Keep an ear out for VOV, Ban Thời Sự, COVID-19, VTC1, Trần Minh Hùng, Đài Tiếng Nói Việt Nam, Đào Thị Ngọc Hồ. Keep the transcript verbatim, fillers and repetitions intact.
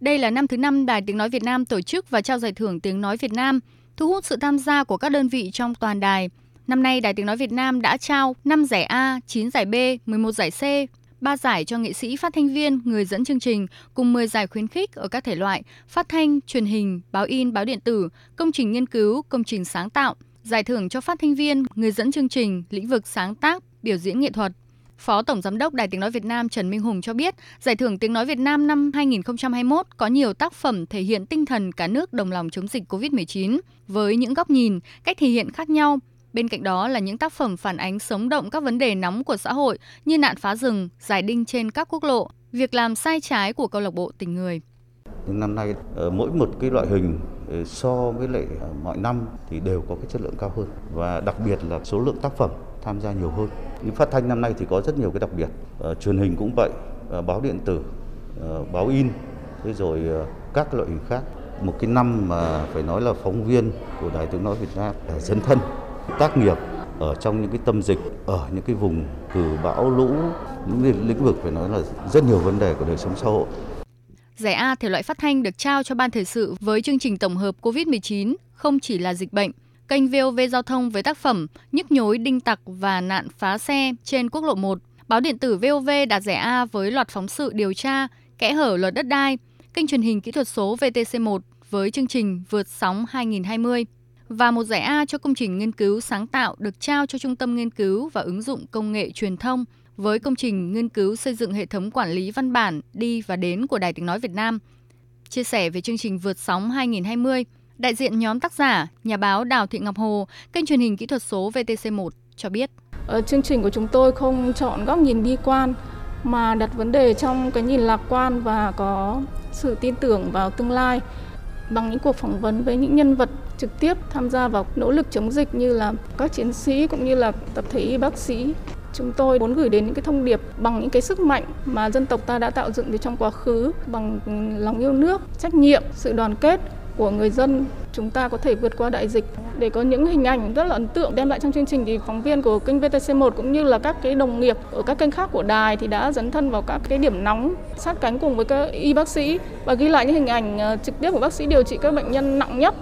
Đây là năm thứ năm Đài Tiếng Nói Việt Nam tổ chức và trao giải thưởng Tiếng Nói Việt Nam, thu hút sự tham gia của các đơn vị trong toàn đài. Năm nay, Đài Tiếng Nói Việt Nam đã trao năm giải A, chín giải B, mười một giải C, ba giải cho nghệ sĩ phát thanh viên, người dẫn chương trình, cùng mười giải khuyến khích ở các thể loại phát thanh, truyền hình, báo in, báo điện tử, công trình nghiên cứu, công trình sáng tạo, giải thưởng cho phát thanh viên, người dẫn chương trình, lĩnh vực sáng tác, biểu diễn nghệ thuật. Phó Tổng Giám đốc Đài Tiếng Nói Việt Nam Trần Minh Hùng cho biết, Giải thưởng Tiếng Nói Việt Nam năm hai không hai mốt có nhiều tác phẩm thể hiện tinh thần cả nước đồng lòng chống dịch covid mười chín với những góc nhìn, cách thể hiện khác nhau. Bên cạnh đó là những tác phẩm phản ánh sống động các vấn đề nóng của xã hội như nạn phá rừng, giải đinh trên các quốc lộ, việc làm sai trái của câu lạc bộ tình người. Năm nay mỗi một cái loại hình so với lại mọi năm thì đều có cái chất lượng cao hơn và đặc biệt là số lượng tác phẩm tham gia nhiều hơn. Nhưng phát thanh năm nay thì có rất nhiều cái đặc biệt, à, truyền hình cũng vậy, à, báo điện tử, à, báo in, thế rồi à, các loại hình khác. Một cái năm mà phải nói là phóng viên của Đài Tiếng Nói Việt Nam đã dấn thân, tác nghiệp ở trong những cái tâm dịch, ở những cái vùng từ bão lũ, những lĩnh vực phải nói là rất nhiều vấn đề của đời sống xã hội. Giải A thể loại phát thanh được trao cho Ban Thời Sự với chương trình tổng hợp covid mười chín không chỉ là dịch bệnh. Kênh vê o vê Giao thông với tác phẩm Nhức nhối đinh tặc và nạn phá xe trên quốc lộ một. Báo điện tử vê o vê đạt giải A với loạt phóng sự điều tra, kẽ hở luật đất đai. Kênh truyền hình kỹ thuật số vê tê xê một với chương trình Vượt sóng hai không hai không. Và một giải A cho công trình nghiên cứu sáng tạo được trao cho Trung tâm Nghiên cứu và Ứng dụng Công nghệ Truyền thông với công trình nghiên cứu xây dựng hệ thống quản lý văn bản đi và đến của Đài Tiếng Nói Việt Nam. Chia sẻ về chương trình Vượt sóng hai không hai không, đại diện nhóm tác giả, nhà báo Đào Thị Ngọc Hồ, kênh truyền hình kỹ thuật số vê tê xê một cho biết. Ở chương trình của chúng tôi không chọn góc nhìn bi quan mà đặt vấn đề trong cái nhìn lạc quan và có sự tin tưởng vào tương lai bằng những cuộc phỏng vấn với những nhân vật trực tiếp tham gia vào nỗ lực chống dịch như là các chiến sĩ cũng như là tập thể y bác sĩ. Chúng tôi muốn gửi đến những cái thông điệp bằng những cái sức mạnh mà dân tộc ta đã tạo dựng từ trong quá khứ, bằng lòng yêu nước, trách nhiệm, sự đoàn kết của người dân, chúng ta có thể vượt qua đại dịch. Để có những hình ảnh rất là ấn tượng đem lại trong chương trình thì phóng viên của kênh vê tê xê một cũng như là các cái đồng nghiệp ở các kênh khác của đài thì đã dấn thân vào các cái điểm nóng, sát cánh cùng với các y bác sĩ và ghi lại những hình ảnh trực tiếp của bác sĩ điều trị các bệnh nhân nặng nhất.